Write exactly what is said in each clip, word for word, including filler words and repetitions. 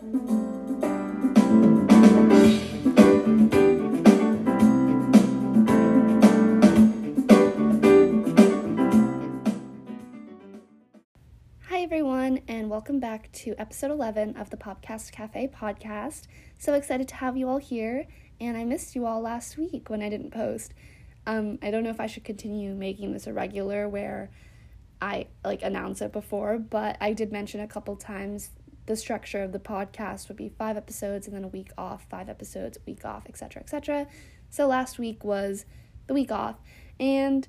Hi everyone, and welcome back to episode eleven of the Popcast Cafe podcast. So excited to have you all here, and I missed you all last week when I didn't post. Um, I don't know if I should continue making this a regular where I like announce it before, but I did mention a couple times the structure of the podcast would be five episodes and then a week off, five episodes, week off, et cetera, et cetera. So last week was the week off, and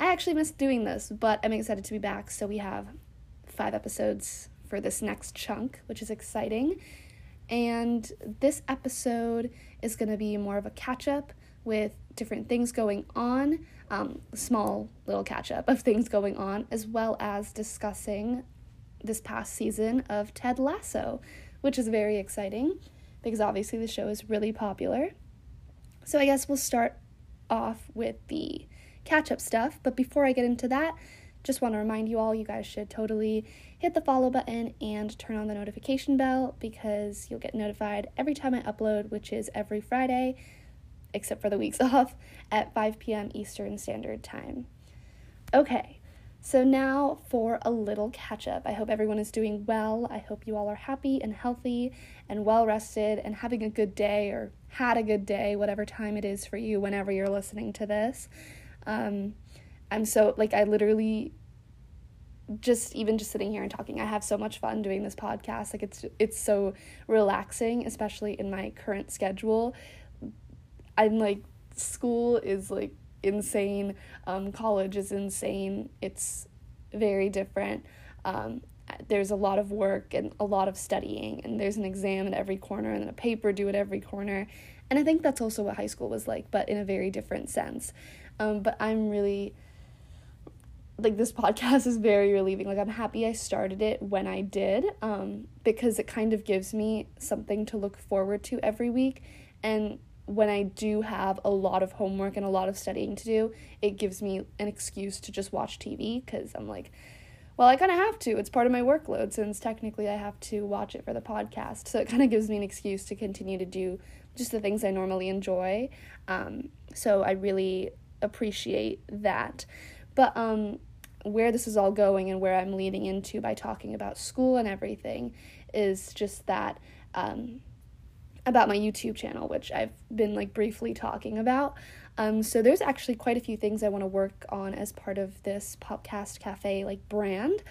I actually missed doing this, but I'm excited to be back. So we have five episodes for this next chunk, which is exciting. And this episode is going to be more of a catch-up with different things going on, um, small little catch-up of things going on, as well as discussing this past season of Ted Lasso, which is very exciting because obviously the show is really popular. So I guess we'll start off with the catch-up stuff, but before I get into that, just want to remind you all, you guys should totally hit the follow button and turn on the notification bell because you'll get notified every time I upload, which is every Friday, except for the weeks off, at five p.m. Eastern Standard Time. Okay, so now for a little catch-up. I hope everyone is doing well. I hope you all are happy and healthy and well-rested and having a good day or had a good day, whatever time it is for you whenever you're listening to this. Um, I'm so, like, I literally just, even just sitting here and talking, I have so much fun doing this podcast. Like, it's it's so relaxing, especially in my current schedule. I'm like, school is like insane, um, college is insane, it's very different, um, there's a lot of work and a lot of studying, and there's an exam at every corner, and then a paper due at every corner, and I think that's also what high school was like, but in a very different sense, um, but I'm really, like, this podcast is very relieving. Like, I'm happy I started it when I did, um, because it kind of gives me something to look forward to every week, and when I do have a lot of homework and a lot of studying to do, it gives me an excuse to just watch T V, because I'm like, well, I kind of have to. It's part of my workload, since technically I have to watch it for the podcast. So it kind of gives me an excuse to continue to do just the things I normally enjoy. Um, so I really appreciate that. But um, where this is all going and where I'm leading into by talking about school and everything is just that... Um, about my YouTube channel, which I've been like briefly talking about. Um, so there's actually quite a few things I want to work on as part of this Popcast Cafe like brand.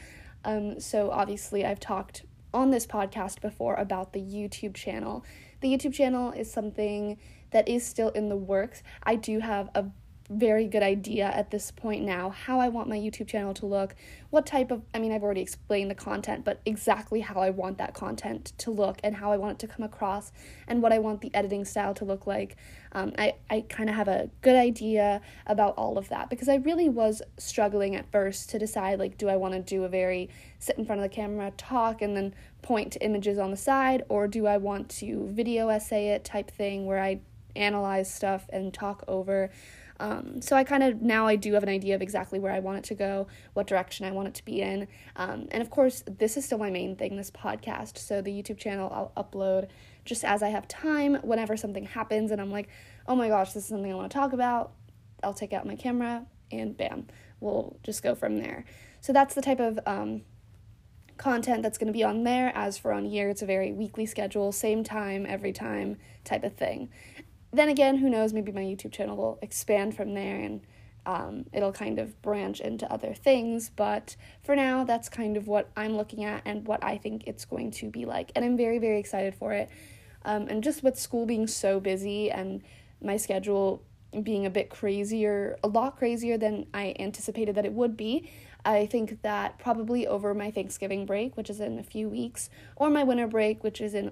Um, so obviously I've talked on this podcast before about the YouTube channel. The YouTube channel is something that is still in the works. I do have a very good idea at this point now how I want my YouTube channel to look, what type of, I mean, I've already explained the content, but exactly how I want that content to look and how I want it to come across and what I want the editing style to look like. Um, I, I kind of have a good idea about all of that because I really was struggling at first to decide, like, do I want to do a very sit in front of the camera, talk, and then point to images on the side, or do I want to video essay it type thing where I analyze stuff and talk over. Um, so I kind of, now I do have an idea of exactly where I want it to go, what direction I want it to be in, um, and of course, this is still my main thing, this podcast, so the YouTube channel I'll upload just as I have time, whenever something happens, and I'm like, oh my gosh, this is something I want to talk about, I'll take out my camera, and bam, we'll just go from there. So that's the type of, um, content that's going to be on there. As for on here, it's a very weekly schedule, same time, every time type of thing. Then again, who knows, maybe my YouTube channel will expand from there and um, it'll kind of branch into other things, but for now, that's kind of what I'm looking at and what I think it's going to be like, and I'm very, very excited for it, um, and just with school being so busy and my schedule being a bit crazier, a lot crazier than I anticipated that it would be, I think that probably over my Thanksgiving break, which is in a few weeks, or my winter break, which is in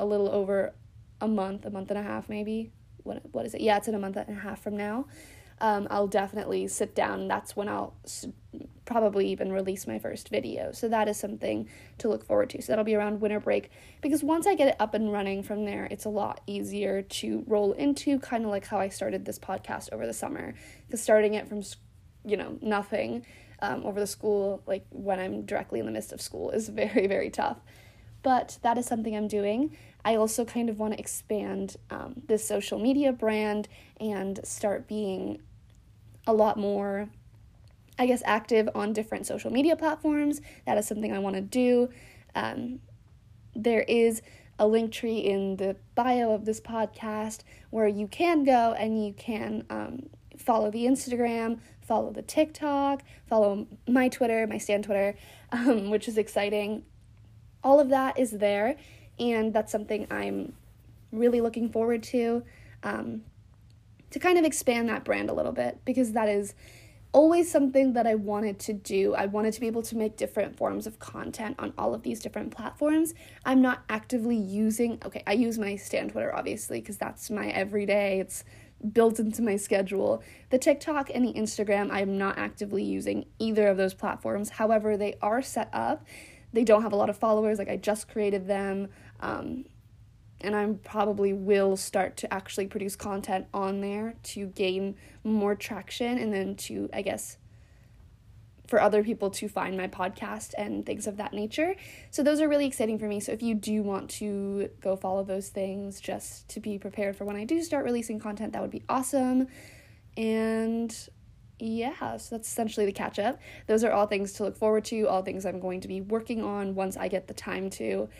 a little over a month, a month and a half maybe, what what is it, yeah, it's in a month and a half from now, um, I'll definitely sit down, that's when I'll s- probably even release my first video, so that is something to look forward to, so that'll be around winter break, because once I get it up and running from there, it's a lot easier to roll into, kind of like how I started this podcast over the summer, because starting it from, you know, nothing, um, over the school, like, when I'm directly in the midst of school is very, very tough. but that is something I'm doing. I also kind of want to expand um, this social media brand and start being a lot more, I guess, active on different social media platforms. That is something I want to do. Um, there is a link tree in the bio of this podcast where you can go and you can um, follow the Instagram, follow the TikTok, follow my Twitter, my Stan Twitter, um, which is exciting. All of that is there, and that's something I'm really looking forward to, um, to kind of expand that brand a little bit, because that is always something that I wanted to do. I wanted to be able to make different forms of content on all of these different platforms. I'm not actively using, okay, I use my Stan Twitter, obviously, because that's my everyday, it's built into my schedule. The TikTok and the Instagram, I'm not actively using either of those platforms. However, they are set up. They don't have a lot of followers, like I just created them, um, and I probably will start to actually produce content on there to gain more traction, and then to, I guess, for other people to find my podcast and things of that nature. So those are really exciting for me. So if you do want to go follow those things, just to be prepared for when I do start releasing content, that would be awesome. And yeah, so that's essentially the catch up. Those are all things to look forward to, all things I'm going to be working on once I get the time to.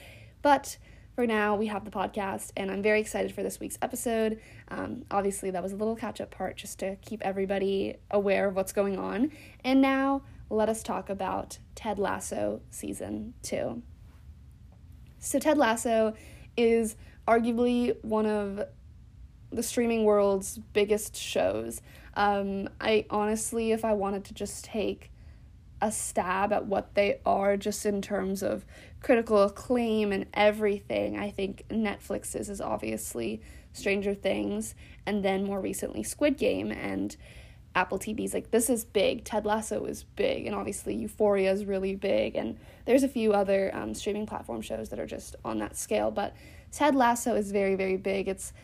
But for now, we have the podcast, and I'm very excited for this week's episode. Um, obviously, that was a little catch up part just to keep everybody aware of what's going on. And now, let us talk about Ted Lasso Season two. So Ted Lasso is arguably one of the streaming world's biggest shows. Um, I honestly, if I wanted to just take a stab at what they are just in terms of critical acclaim and everything, I think Netflix's is obviously Stranger Things, and then more recently Squid Game, and Apple T V's like, this is big. Ted Lasso is big, and obviously Euphoria is really big, and there's a few other um, streaming platform shows that are just on that scale, but Ted Lasso is very, very big. It's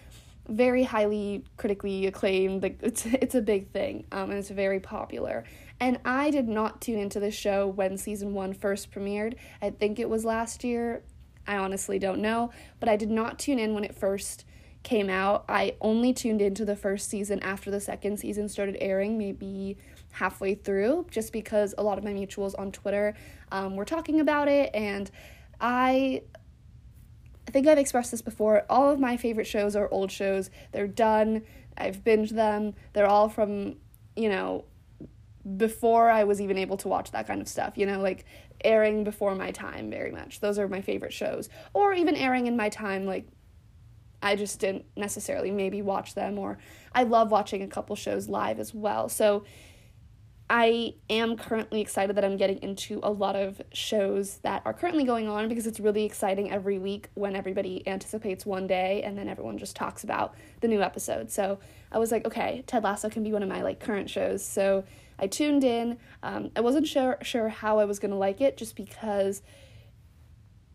very highly critically acclaimed. Like, it's it's a big thing, um, and it's very popular, and I did not tune into this show when season one first premiered. I think it was last year. I honestly don't know, but I did not tune in when it first came out. I only tuned into the first season after the second season started airing, maybe halfway through, just because a lot of my mutuals on Twitter um, were talking about it, and I, I think I've expressed this before, all of my favorite shows are old shows. They're done, I've binged them, they're all from, you know, before I was even able to watch that kind of stuff, you know, like airing before my time very much. Those are my favorite shows, or even airing in my time, like, I just didn't necessarily maybe watch them, or I love watching a couple shows live as well. So I am currently excited that I'm getting into a lot of shows that are currently going on, because it's really exciting every week when everybody anticipates one day and then everyone just talks about the new episode. So I was like, okay, Ted Lasso can be one of my like current shows. So I tuned in. Um, I wasn't sure, sure how I was going to like it, just because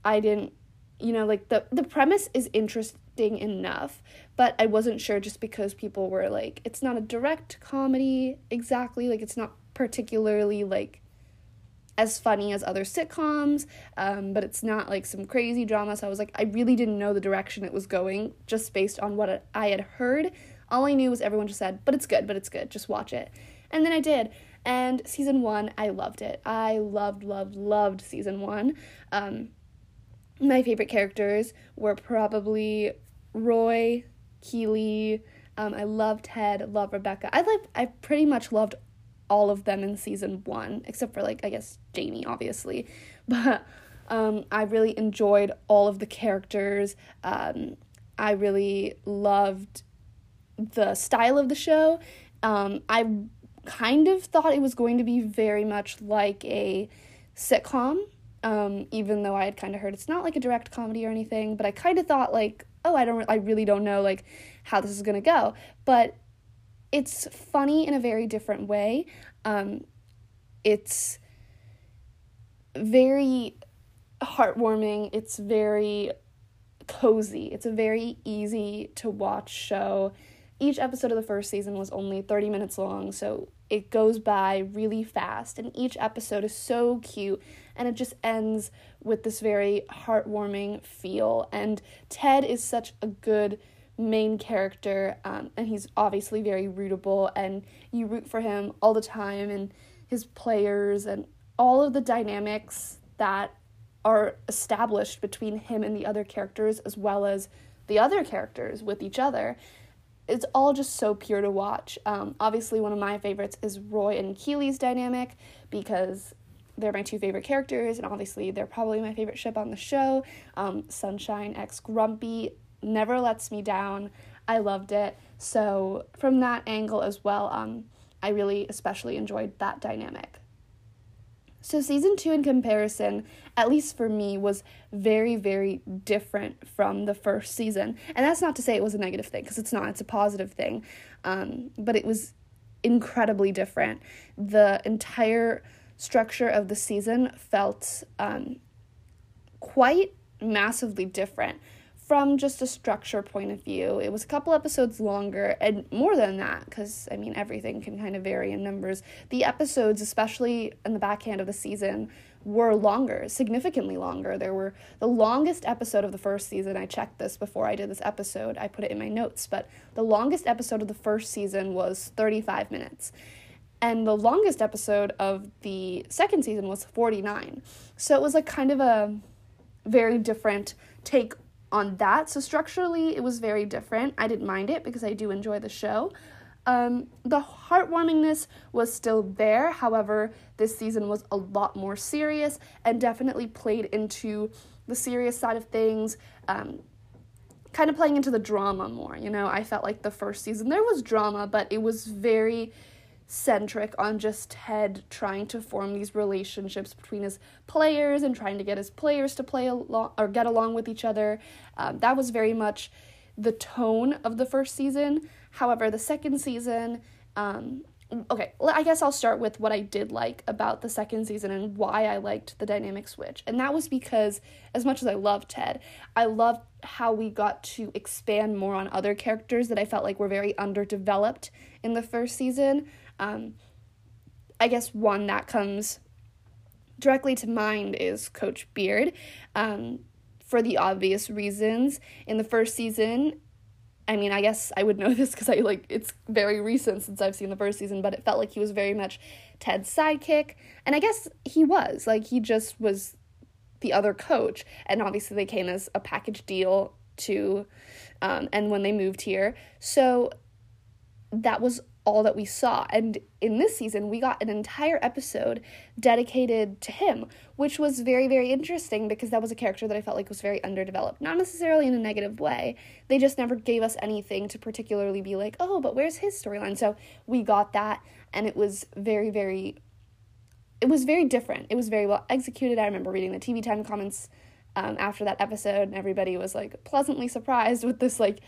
I didn't, you know, like the, the premise is interesting enough, but I wasn't sure, just because people were like, it's not a direct comedy exactly, like it's not particularly like as funny as other sitcoms, um, but it's not like some crazy drama. So I was like, I really didn't know the direction it was going, just based on what I had heard. All I knew was everyone just said, but it's good, but it's good, just watch it. And then I did, and season one, I loved it. I loved, loved, loved season one. Um, my favorite characters were probably Roy, Keely, um, I love Ted, love Rebecca. I like I pretty much loved all of them in season one, except for, like, I guess Jamie, obviously, but um, I really enjoyed all of the characters. Um, I really loved the style of the show. Um, I kind of thought it was going to be very much like a sitcom, um, even though I had kind of heard it's not like a direct comedy or anything, but I kind of thought, like, oh, I don't, re- I really don't know, like, how this is gonna go, but it's funny in a very different way. Um, it's very heartwarming, it's very cozy, it's a very easy to watch show. Each episode of the first season was only thirty minutes long, so it goes by really fast, and each episode is so cute and it just ends with this very heartwarming feel. And Ted is such a good main character, um, and he's obviously very rootable, and you root for him all the time, and his players, and all of the dynamics that are established between him and the other characters, as well as the other characters with each other. It's all just so pure to watch. Um, obviously, one of my favorites is Roy and Keely's dynamic, because they're my two favorite characters, and obviously they're probably my favorite ship on the show. Um, Sunshine x Grumpy never lets me down. I loved it. So from that angle as well, um, I really especially enjoyed that dynamic. So season two, in comparison, at least for me, was very, very different from the first season. And that's not to say it was a negative thing, because it's not. It's a positive thing. Um, but it was incredibly different. The entire structure of the season felt um, quite massively different from just a structure point of view. It was a couple episodes longer, and more than that, because, I mean, everything can kind of vary in numbers. The episodes, especially in the backhand of the season, were longer, significantly longer. There were the longest episode of the first season, I checked this before I did this episode, I put it in my notes, but the longest episode of the first season was thirty-five minutes. And the longest episode of the second season was forty-nine. So it was like kind of a very different take on that. So structurally, it was very different. I didn't mind it, because I do enjoy the show. Um, the heartwarmingness was still there. However, this season was a lot more serious, and definitely played into the serious side of things, um, kind of playing into the drama more. You know, I felt like the first season there was drama, but it was very centric on just Ted trying to form these relationships between his players, and trying to get his players to play along or get along with each other. Um, that was very much the tone of the first season. However, the second season, um, okay, I guess I'll start with what I did like about the second season and why I liked the dynamic switch. And that was because, as much as I love Ted, I loved how we got to expand more on other characters that I felt like were very underdeveloped in the first season. Um, I guess one that comes directly to mind is Coach Beard, um, for the obvious reasons. In the first season, I mean, I guess I would know this because I like it's very recent since I've seen the first season, but it felt like he was very much Ted's sidekick, and I guess he was, like, he just was the other coach, and obviously they came as a package deal to, um, and when they moved here, so that was all that we saw. And in this season, we got an entire episode dedicated to him, which was very, very interesting, because that was a character that I felt like was very underdeveloped. Not necessarily in a negative way. They just never gave us anything to particularly be like, oh, but where's his storyline? So we got that, and it was very, very, it was very different. It was very well executed. I remember reading the T V Time comments um, after that episode, and everybody was like pleasantly surprised with this like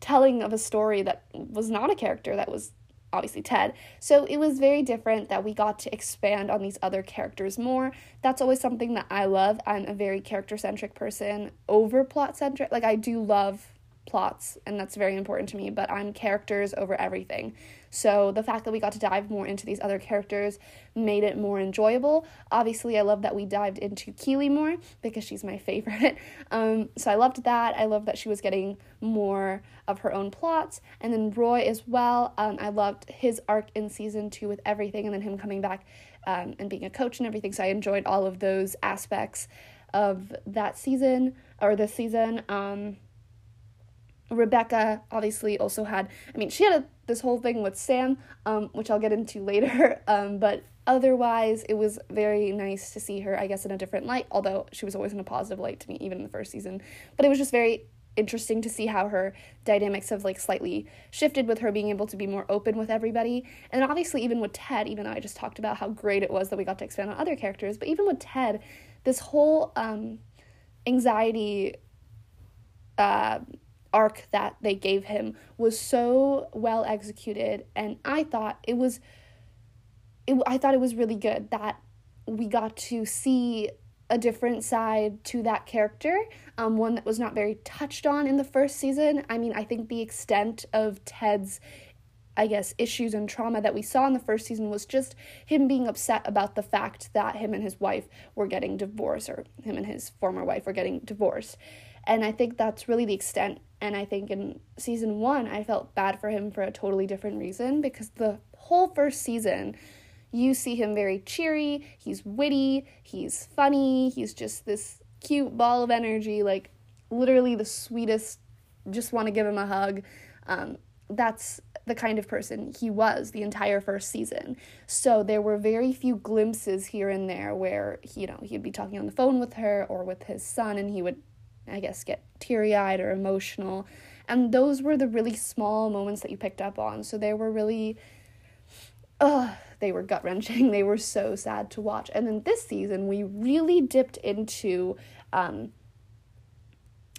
telling of a story that was not a character that was obviously Ted. So it was very different that we got to expand on these other characters more. That's always something that I love. I'm a very character-centric person, over plot-centric. Like, I do love plots, and that's very important to me, but I'm characters over everything. So the fact that we got to dive more into these other characters made it more enjoyable. Obviously, I love that we dived into Keely more, because she's my favorite. Um, so I loved that. I loved that she was getting more of her own plots. And then Roy as well. Um, I loved his arc in season two with everything, and then him coming back um, and being a coach and everything. So I enjoyed all of those aspects of that season, or this season. Um, Rebecca obviously also had, I mean, she had a, this whole thing with Sam, um, which I'll get into later, um, but otherwise, it was very nice to see her, I guess, in a different light, although she was always in a positive light to me, even in the first season, but it was just very interesting to see how her dynamics have, like, slightly shifted with her being able to be more open with everybody, and obviously, even with Ted, even though I just talked about how great it was that we got to expand on other characters, but even with Ted, this whole, um, anxiety, uh, arc that they gave him was so well executed, and I thought it was it, I thought it was really good that we got to see a different side to that character, um, one that was not very touched on in the first season. I mean, I think the extent of Ted's I guess, issues and trauma that we saw in the first season was just him being upset about the fact that him and his wife were getting divorced, or him and his former wife were getting divorced. And I think that's really the extent. And I think in season one, I felt bad for him for a totally different reason, because the whole first season, you see him very cheery, he's witty, he's funny, he's just this cute ball of energy, like literally the sweetest, just want to give him a hug. Um, that's the kind of person he was the entire first season. So there were very few glimpses here and there where, you know, he'd be talking on the phone with her or with his son, and he would, I guess, get teary-eyed or emotional. And those were the really small moments that you picked up on. So they were really, ugh, they were gut-wrenching. They were so sad to watch. And then this season, we really dipped into um,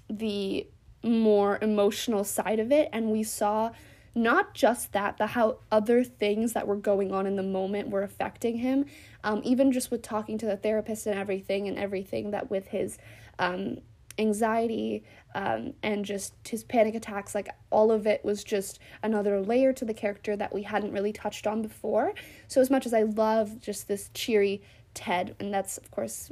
the more emotional side of it, and we saw not just that, but how other things that were going on in the moment were affecting him, um, even just with talking to the therapist and everything, and everything that with his um, anxiety um, and just his panic attacks, like all of it was just another layer to the character that we hadn't really touched on before. So as much as I love just this cheery Ted, and that's of course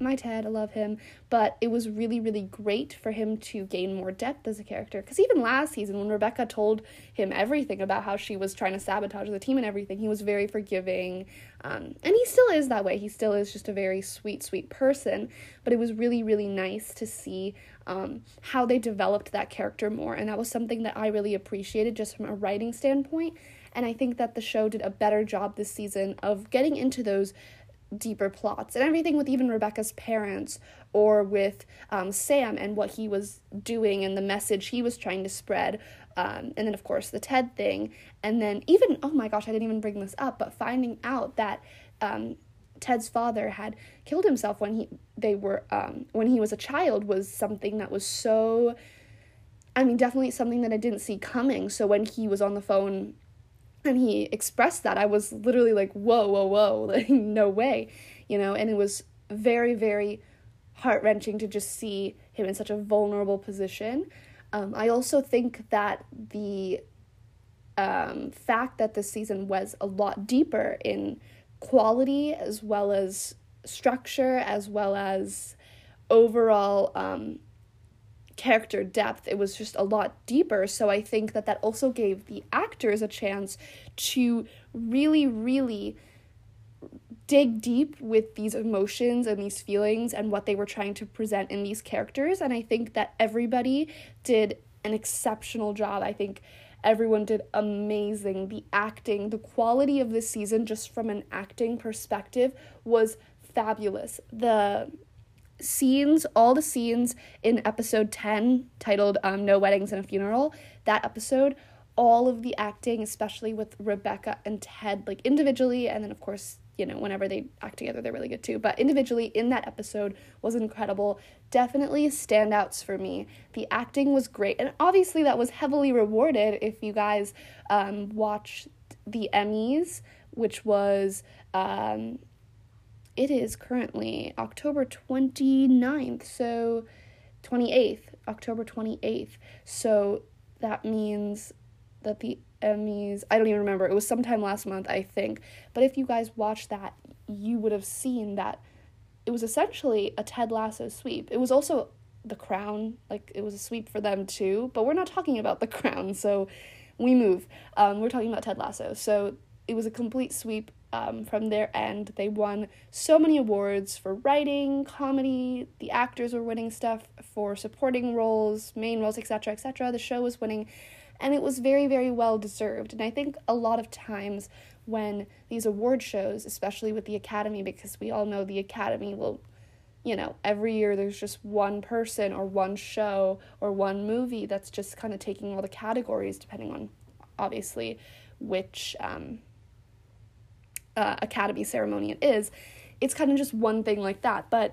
my Ted, I love him, but it was really, really great for him to gain more depth as a character, because even last season when Rebecca told him everything about how she was trying to sabotage the team and everything, he was very forgiving, um, and he still is that way, he still is just a very sweet, sweet person, but it was really, really nice to see um, how they developed that character more, and that was something that I really appreciated just from a writing standpoint, and I think that the show did a better job this season of getting into those deeper plots and everything, with even Rebecca's parents or with um, Sam and what he was doing and the message he was trying to spread, um, and then of course the Ted thing, and then even, oh my gosh, I didn't even bring this up, but finding out that um, Ted's father had killed himself when he they were um, when he was a child was something that was so, I mean, definitely something that I didn't see coming. So when he was on the phone and he expressed that, I was literally like, whoa, whoa, whoa, like, no way, you know, and it was very, very heart-wrenching to just see him in such a vulnerable position. Um, I also think that the um, fact that this season was a lot deeper in quality as well as structure as well as overall um, character depth, it was just a lot deeper, so I think that that also gave the actors a chance to really, really dig deep with these emotions and these feelings and what they were trying to present in these characters, and I think that everybody did an exceptional job. I think everyone did amazing. The acting, the quality of this season, just from an acting perspective, was fabulous. The scenes, all the scenes in episode ten, titled um, No Weddings and a Funeral, that episode, all of the acting, especially with Rebecca and Ted, like individually, and then of course, you know, whenever they act together, they're really good too, but individually in that episode was incredible. Definitely standouts for me. The acting was great, and obviously that was heavily rewarded. If you guys um, watched the Emmys, which was... Um, It is currently October twenty-ninth, so twenty-eighth, October twenty-eighth. So that means that the Emmys, I don't even remember, it was sometime last month, I think. But if you guys watched that, you would have seen that it was essentially a Ted Lasso sweep. It was also The Crown, like it was a sweep for them too, but we're not talking about The Crown, so we move. Um, we're talking about Ted Lasso, so it was a complete sweep. Um, from their end, they won so many awards for writing, comedy, the actors were winning stuff for supporting roles, main roles, etc, etc. The show was winning, and it was very, very well deserved. And I think a lot of times when these award shows, especially with the Academy, because we all know the Academy will, you know, every year there's just one person or one show or one movie that's just kind of taking all the categories, depending on obviously which um Uh, Academy ceremony it is, it's kind of just one thing like that. But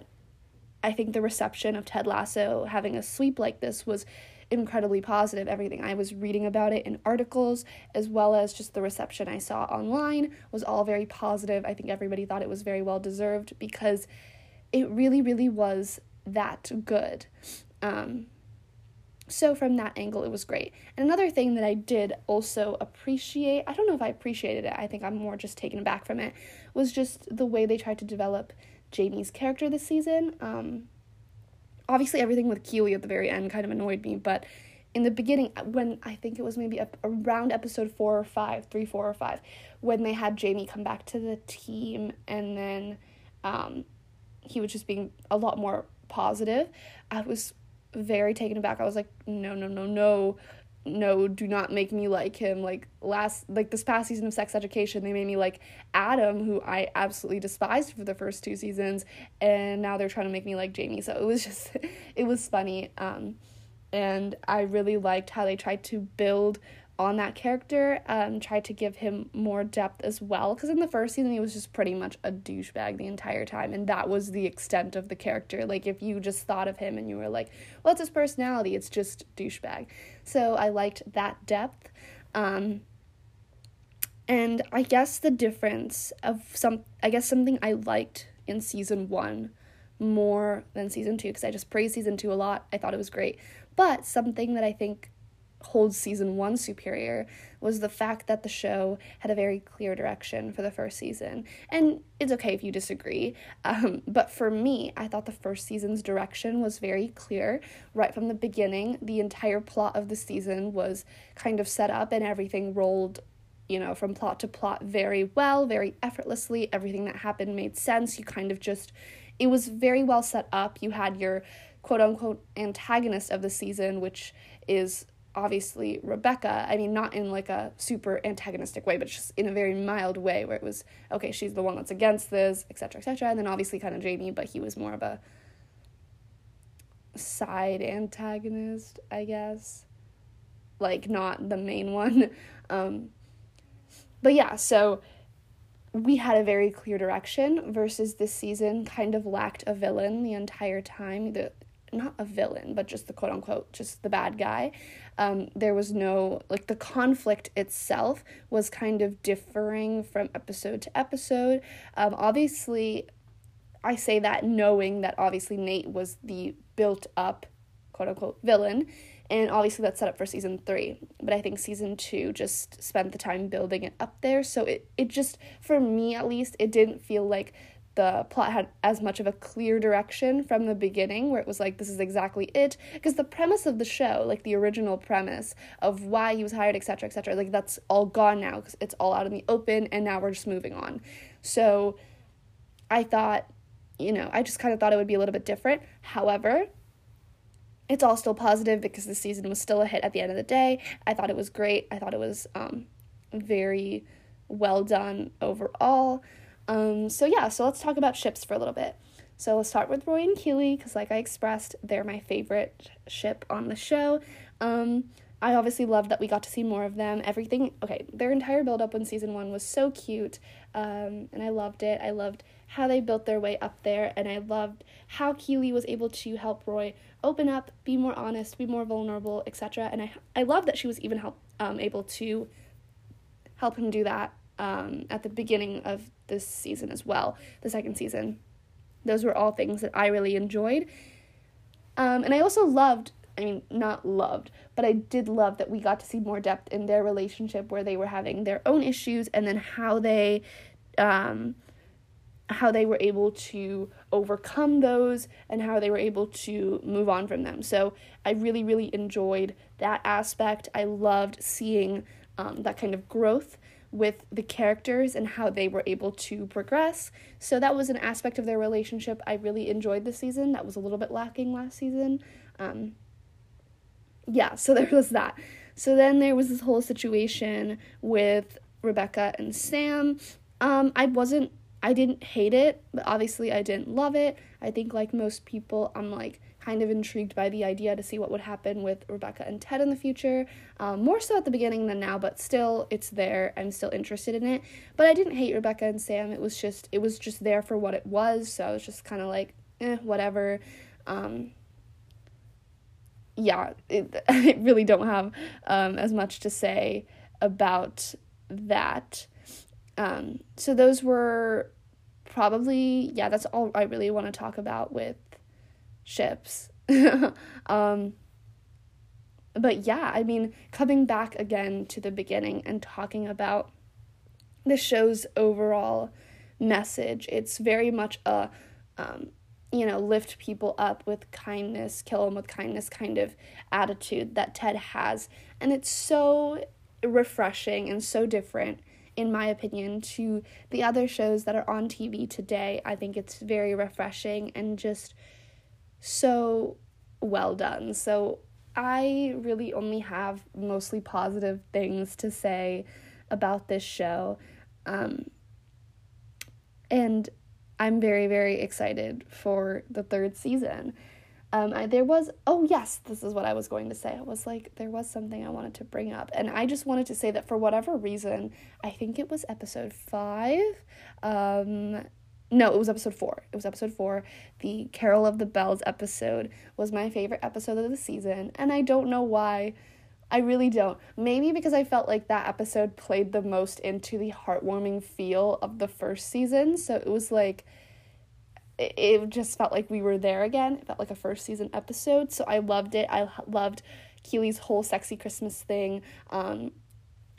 I think the reception of Ted Lasso having a sweep like this was incredibly positive. Everything I was reading about it in articles, as well as just the reception I saw online, was all very positive. I think everybody thought it was very well deserved, because it really, really was that good. Um, So from that angle, it was great. And another thing that I did also appreciate, I don't know if I appreciated it, I think I'm more just taken aback from it, was just the way they tried to develop Jamie's character this season. Um, obviously, everything with Keely at the very end kind of annoyed me, but in the beginning, when I think it was maybe around episode four or five, three, four, or five, when they had Jamie come back to the team, and then um, he was just being a lot more positive, I was very taken aback. I was like, no, no, no, no, no, do not make me like him. Like, last, like, this past season of Sex Education, they made me like Adam, who I absolutely despised for the first two seasons, and now they're trying to make me like Jamie, so it was just, it was funny, um, and I really liked how they tried to build on that character, um, tried to give him more depth as well, because in the first season, he was just pretty much a douchebag the entire time, and that was the extent of the character. Like, if you just thought of him and you were like, well, it's his personality, it's just douchebag. So I liked that depth, um, and I guess the difference of some, I guess something I liked in season one more than season two, because I just praised season two a lot, I thought it was great, but something that I think holds season one superior was the fact that the show had a very clear direction for the first season. And it's okay if you disagree, um, but for me, I thought the first season's direction was very clear. Right from the beginning, the entire plot of the season was kind of set up, and everything rolled, you know, from plot to plot very well, very effortlessly. Everything that happened made sense. You kind of just, it was very well set up. You had your quote-unquote antagonist of the season, which is obviously Rebecca. I mean, not in like a super antagonistic way, but just in a very mild way where it was, okay, she's the one that's against this, etc, etc, and then obviously kind of Jamie, but he was more of a side antagonist, I guess, like not the main one, um but yeah, so we had a very clear direction versus this season kind of lacked a villain the entire time. The not a villain, but just the quote-unquote, just the bad guy. Um, there was no, like, the conflict itself was kind of differing from episode to episode. Um, obviously, I say that knowing that obviously Nate was the built-up, quote-unquote, villain, and obviously that's set up for season three, but I think season two just spent the time building it up there, so it, it just, for me at least, it didn't feel like the plot had as much of a clear direction from the beginning, where it was like, this is exactly it, because the premise of the show, like the original premise of why he was hired, etc, etc, like that's all gone now, because it's all out in the open, and now we're just moving on. So I thought, you know, I just kind of thought it would be a little bit different. However, it's all still positive, because the season was still a hit at the end of the day. I thought it was great. I thought it was um very well done overall. Um, so yeah, so let's talk about ships for a little bit. So let's start with Roy and Keely, because like I expressed, they're my favorite ship on the show. Um, I obviously loved that we got to see more of them. Everything, okay, their entire build-up in season one was so cute, um, and I loved it. I loved how they built their way up there, and I loved how Keely was able to help Roy open up, be more honest, be more vulnerable, et cetera. And I I loved that she was even help um able to help him do that um at the beginning of this season as well, the second season. Those were all things that I really enjoyed, um and I also loved, I mean not loved but I did love that we got to see more depth in their relationship, where they were having their own issues, and then how they um how they were able to overcome those, and how they were able to move on from them. So I really really enjoyed that aspect. I loved seeing um that kind of growth with the characters and how they were able to progress. So that was an aspect of their relationship I really enjoyed this season. That was a little bit lacking last season. Um, yeah, so there was that. So then there was this whole situation with Rebecca and Sam. Um, I wasn't, I didn't hate it, but obviously I didn't love it. I think like most people, I'm like kind of intrigued by the idea to see what would happen with Rebecca and Ted in the future, um, more so at the beginning than now, but still, it's there, I'm still interested in it, but I didn't hate Rebecca and Sam, it was just, it was just there for what it was, so I was just kind of like, eh, whatever, um, yeah, it, I really don't have, um, as much to say about that, um, so those were probably, yeah, that's all I really want to talk about with ships. um But yeah, I mean, coming back again to the beginning and talking about the show's overall message, it's very much a, um, you know, lift people up with kindness, kill them with kindness kind of attitude that Ted has. And it's so refreshing and so different, in my opinion, to the other shows that are on T V today. I think it's very refreshing and just so well done. So I really only have mostly positive things to say about this show. Um, and I'm very, very excited for the third season. Um, I, there was, oh yes, this is what I was going to say. I was like, there was something I wanted to bring up. And I just wanted to say that for whatever reason, I think it was episode five. Um, no, it was episode four. It was episode four. The Carol of the Bells episode was my favorite episode of the season. And I don't know why. I really don't. Maybe because I felt like that episode played the most into the heartwarming feel of the first season. So it was like, it just felt like we were there again. It felt like a first season episode. So I loved it. I loved Keely's whole sexy Christmas thing. Um,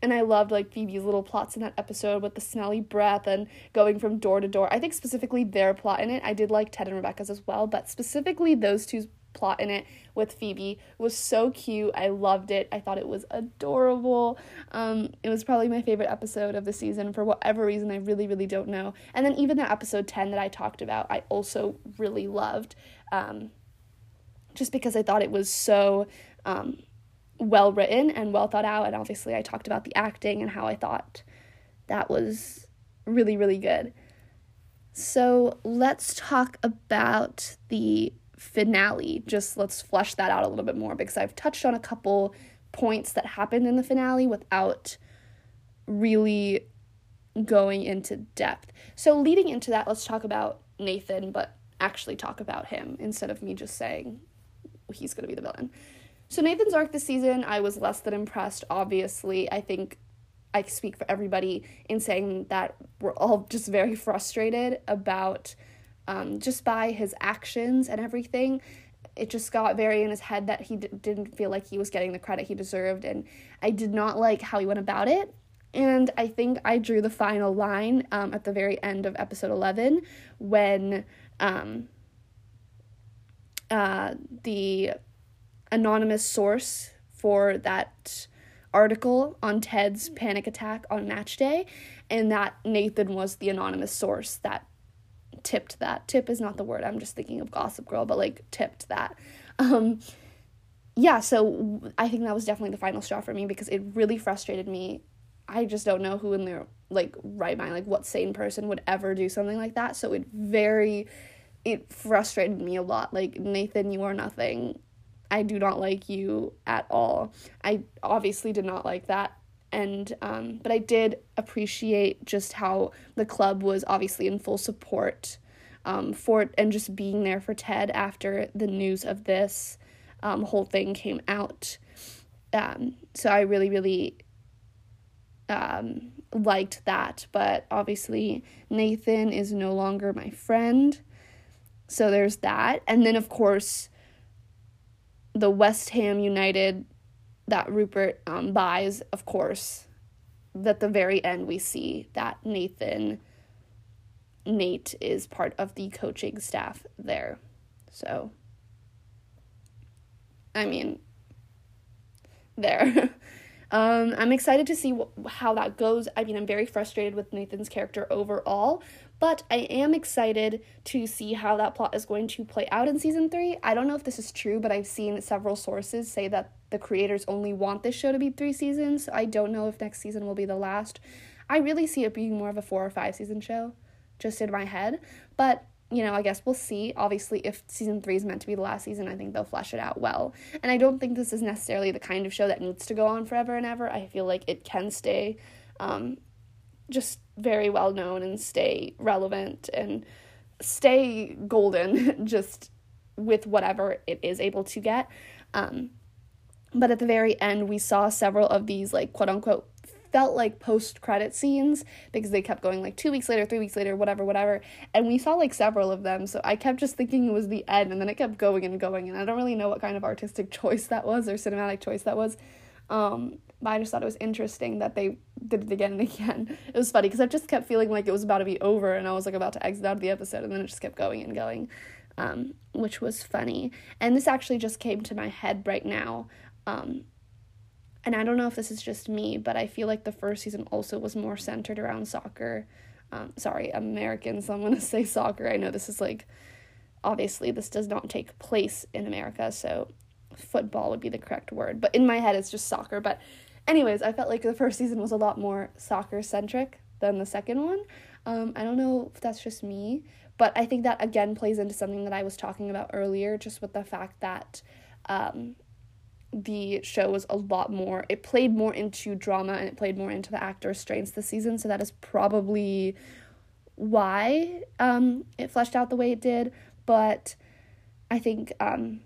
and I loved like Phoebe's little plots in that episode with the smelly breath and going from door to door. I think specifically their plot in it. I did like Ted and Rebecca's as well, but specifically those two's plot in it with Phoebe was so cute. I loved it. I thought it was adorable. Um, it was probably my favorite episode of the season for whatever reason. I really, really don't know. And then even that episode ten that I talked about, I also really loved, um, just because I thought it was so um, well written and well thought out. And obviously I talked about the acting and how I thought that was really, really good. So let's talk about the finale. Just let's flesh that out a little bit more, because I've touched on a couple points that happened in the finale without really going into depth. So leading into that, let's talk about Nathan, but actually talk about him instead of me just saying he's going to be the villain. So Nathan's arc this season, I was less than impressed, obviously. I think I speak for everybody in saying that we're all just very frustrated about Um, just by his actions and everything. It just got very in his head that he d- didn't feel like he was getting the credit he deserved, and I did not like how he went about it. And I think I drew the final line um, at the very end of episode eleven when um, uh, the anonymous source for that article on Ted's panic attack on match day, and that Nathan was the anonymous source that tipped that. Tip is not the word. I'm just thinking of Gossip Girl, but like tipped that. Um, yeah, so I think that was definitely the final straw for me, because it really frustrated me. I just don't know who in their like right mind, like what sane person would ever do something like that. So it very, it frustrated me a lot. Like, Nathan, you are nothing. I do not like you at all. I obviously did not like that. And, um, but I did appreciate just how the club was obviously in full support, um, for it, and just being there for Ted after the news of this, um, whole thing came out. Um, so I really, really, um, liked that, but obviously Nathan is no longer my friend. So there's that. And then of course the West Ham United that Rupert um, buys, of course, that the very end we see that Nathan, Nate, is part of the coaching staff there. So, I mean, there. um, I'm excited to see wh- how that goes. I mean, I'm very frustrated with Nathan's character overall, but I am excited to see how that plot is going to play out in season three. I don't know if this is true, but I've seen several sources say that the creators only want this show to be three seasons. So I don't know if next season will be the last. I really see it being more of a four or five season show, just in my head. But, you know, I guess we'll see. Obviously, if season three is meant to be the last season, I think they'll flesh it out well. And I don't think this is necessarily the kind of show that needs to go on forever and ever. I feel like it can stay um, just very well known and stay relevant and stay golden just with whatever it is able to get. Um, But at the very end, we saw several of these, like, quote-unquote felt like post-credit scenes, because they kept going like two weeks later, three weeks later, whatever, whatever. And we saw like several of them, so I kept just thinking it was the end, and then it kept going and going. And I don't really know what kind of artistic choice that was or cinematic choice that was. Um, but I just thought it was interesting that they did it again and again. It was funny because I just kept feeling like it was about to be over, and I was like about to exit out of the episode, and then it just kept going and going, um, which was funny. And this actually just came to my head right now. Um, and I don't know if this is just me, but I feel like the first season also was more centered around soccer. Um, sorry, Americans, I'm gonna say soccer. I know this is like, obviously this does not take place in America, so football would be the correct word, but in my head it's just soccer. But anyways, I felt like the first season was a lot more soccer-centric than the second one. Um, I don't know if that's just me, but I think that again plays into something that I was talking about earlier, just with the fact that, um, the show was a lot more, it played more into drama and it played more into the actor's strengths this season, so that is probably why um, it fleshed out the way it did. But I think um,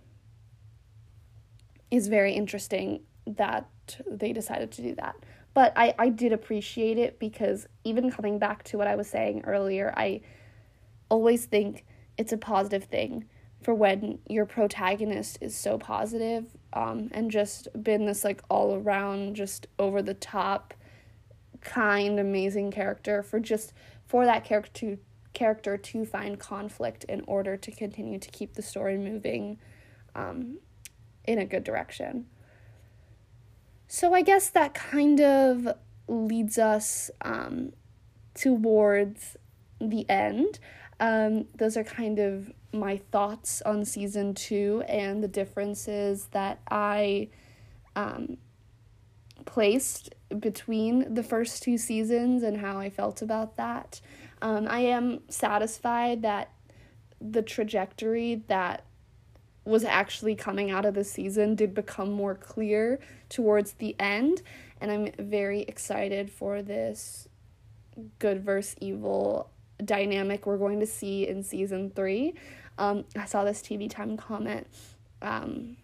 it's very interesting that they decided to do that. But I, I did appreciate it, because even coming back to what I was saying earlier, I always think it's a positive thing for when your protagonist is so positive, um, and just been this, like, all-around, just over-the-top, kind, amazing character, for just, for that character to, character to find conflict in order to continue to keep the story moving, um, in a good direction. So I guess that kind of leads us, um, towards the end. Um, those are kind of my thoughts on season two and the differences that I um, placed between the first two seasons and how I felt about that. Um, I am satisfied that the trajectory that was actually coming out of the season did become more clear towards the end, and I'm very excited for this good versus evil dynamic we're going to see in season three. Um, I saw this T V Time comment um,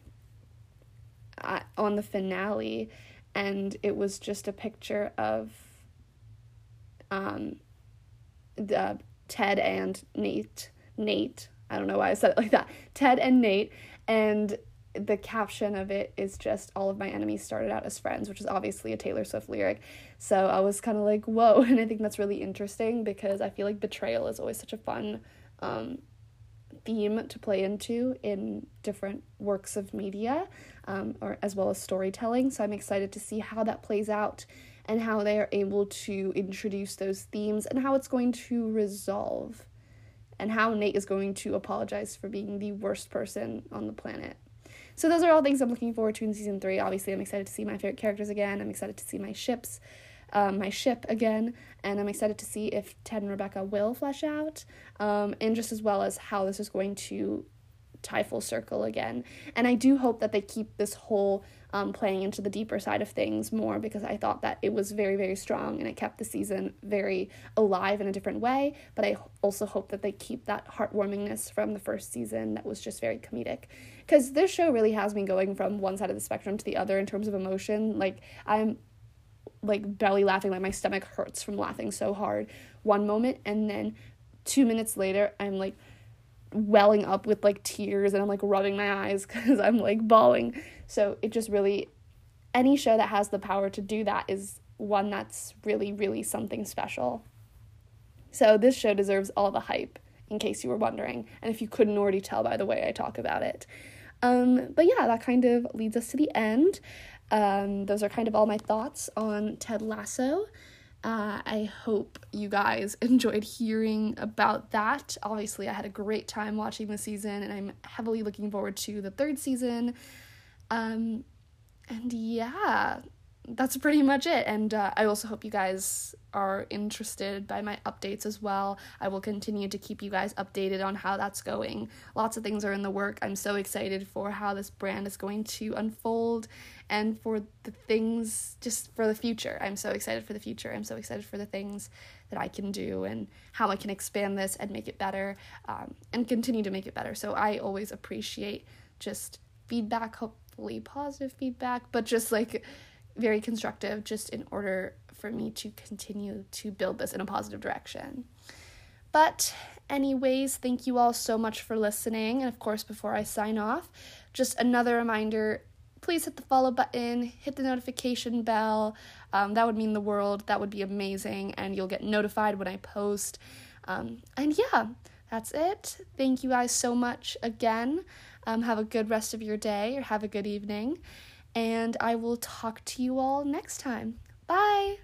uh, on the finale, and it was just a picture of um, the Ted and Nate. Nate, I don't know why I said it like that. Ted and Nate, and the caption of it is just, "All of my enemies started out as friends," which is obviously a Taylor Swift lyric. So I was kind of like, whoa, and I think that's really interesting, because I feel like betrayal is always such a fun um, theme to play into in different works of media, um, or as well as storytelling. So I'm excited to see how that plays out and how they are able to introduce those themes and how it's going to resolve, and how Nate is going to apologize for being the worst person on the planet. So those are all things I'm looking forward to in season three. Obviously, I'm excited to see my favorite characters again. I'm excited to see my ships, um, my ship again. And I'm excited to see if Ted and Rebecca will flesh out. Um, and just as well as how this is going to tie full circle again. And I do hope that they keep this whole um, playing into the deeper side of things more, because I thought that it was very, very strong and it kept the season very alive in a different way. But I also hope that they keep that heartwarmingness from the first season that was just very comedic, because this show really has me going from one side of the spectrum to the other in terms of emotion. Like, I'm like belly laughing, like my stomach hurts from laughing so hard one moment, and then two minutes later I'm like welling up with like tears, and I'm like rubbing my eyes because I'm like bawling. So it just really, any show that has the power to do that is one that's really, really something special. So this show deserves all the hype, in case you were wondering, and if you couldn't already tell by the way I talk about it. Um, but yeah, that kind of leads us to the end. Um, those are kind of all my thoughts on Ted Lasso. Uh, I hope you guys enjoyed hearing about that. Obviously, I had a great time watching this season, and I'm heavily looking forward to the third season. Um, and yeah, that's pretty much it. And uh, I also hope you guys are interested by my updates as well. I will continue to keep you guys updated on how that's going. Lots of things are in the work. I'm so excited for how this brand is going to unfold, and for the things, just for the future. I'm so excited for the future. I'm so excited for the things that I can do and how I can expand this and make it better, um, and continue to make it better. So I always appreciate just feedback, hopefully positive feedback, but just like very constructive just in order for me to continue to build this in a positive direction. But anyways, thank you all so much for listening. And of course, before I sign off, just another reminder, please hit the follow button, hit the notification bell. Um, that would mean the world. That would be amazing. And you'll get notified when I post. Um, and yeah, that's it. Thank you guys so much again. Um, have a good rest of your day, or have a good evening. And I will talk to you all next time. Bye!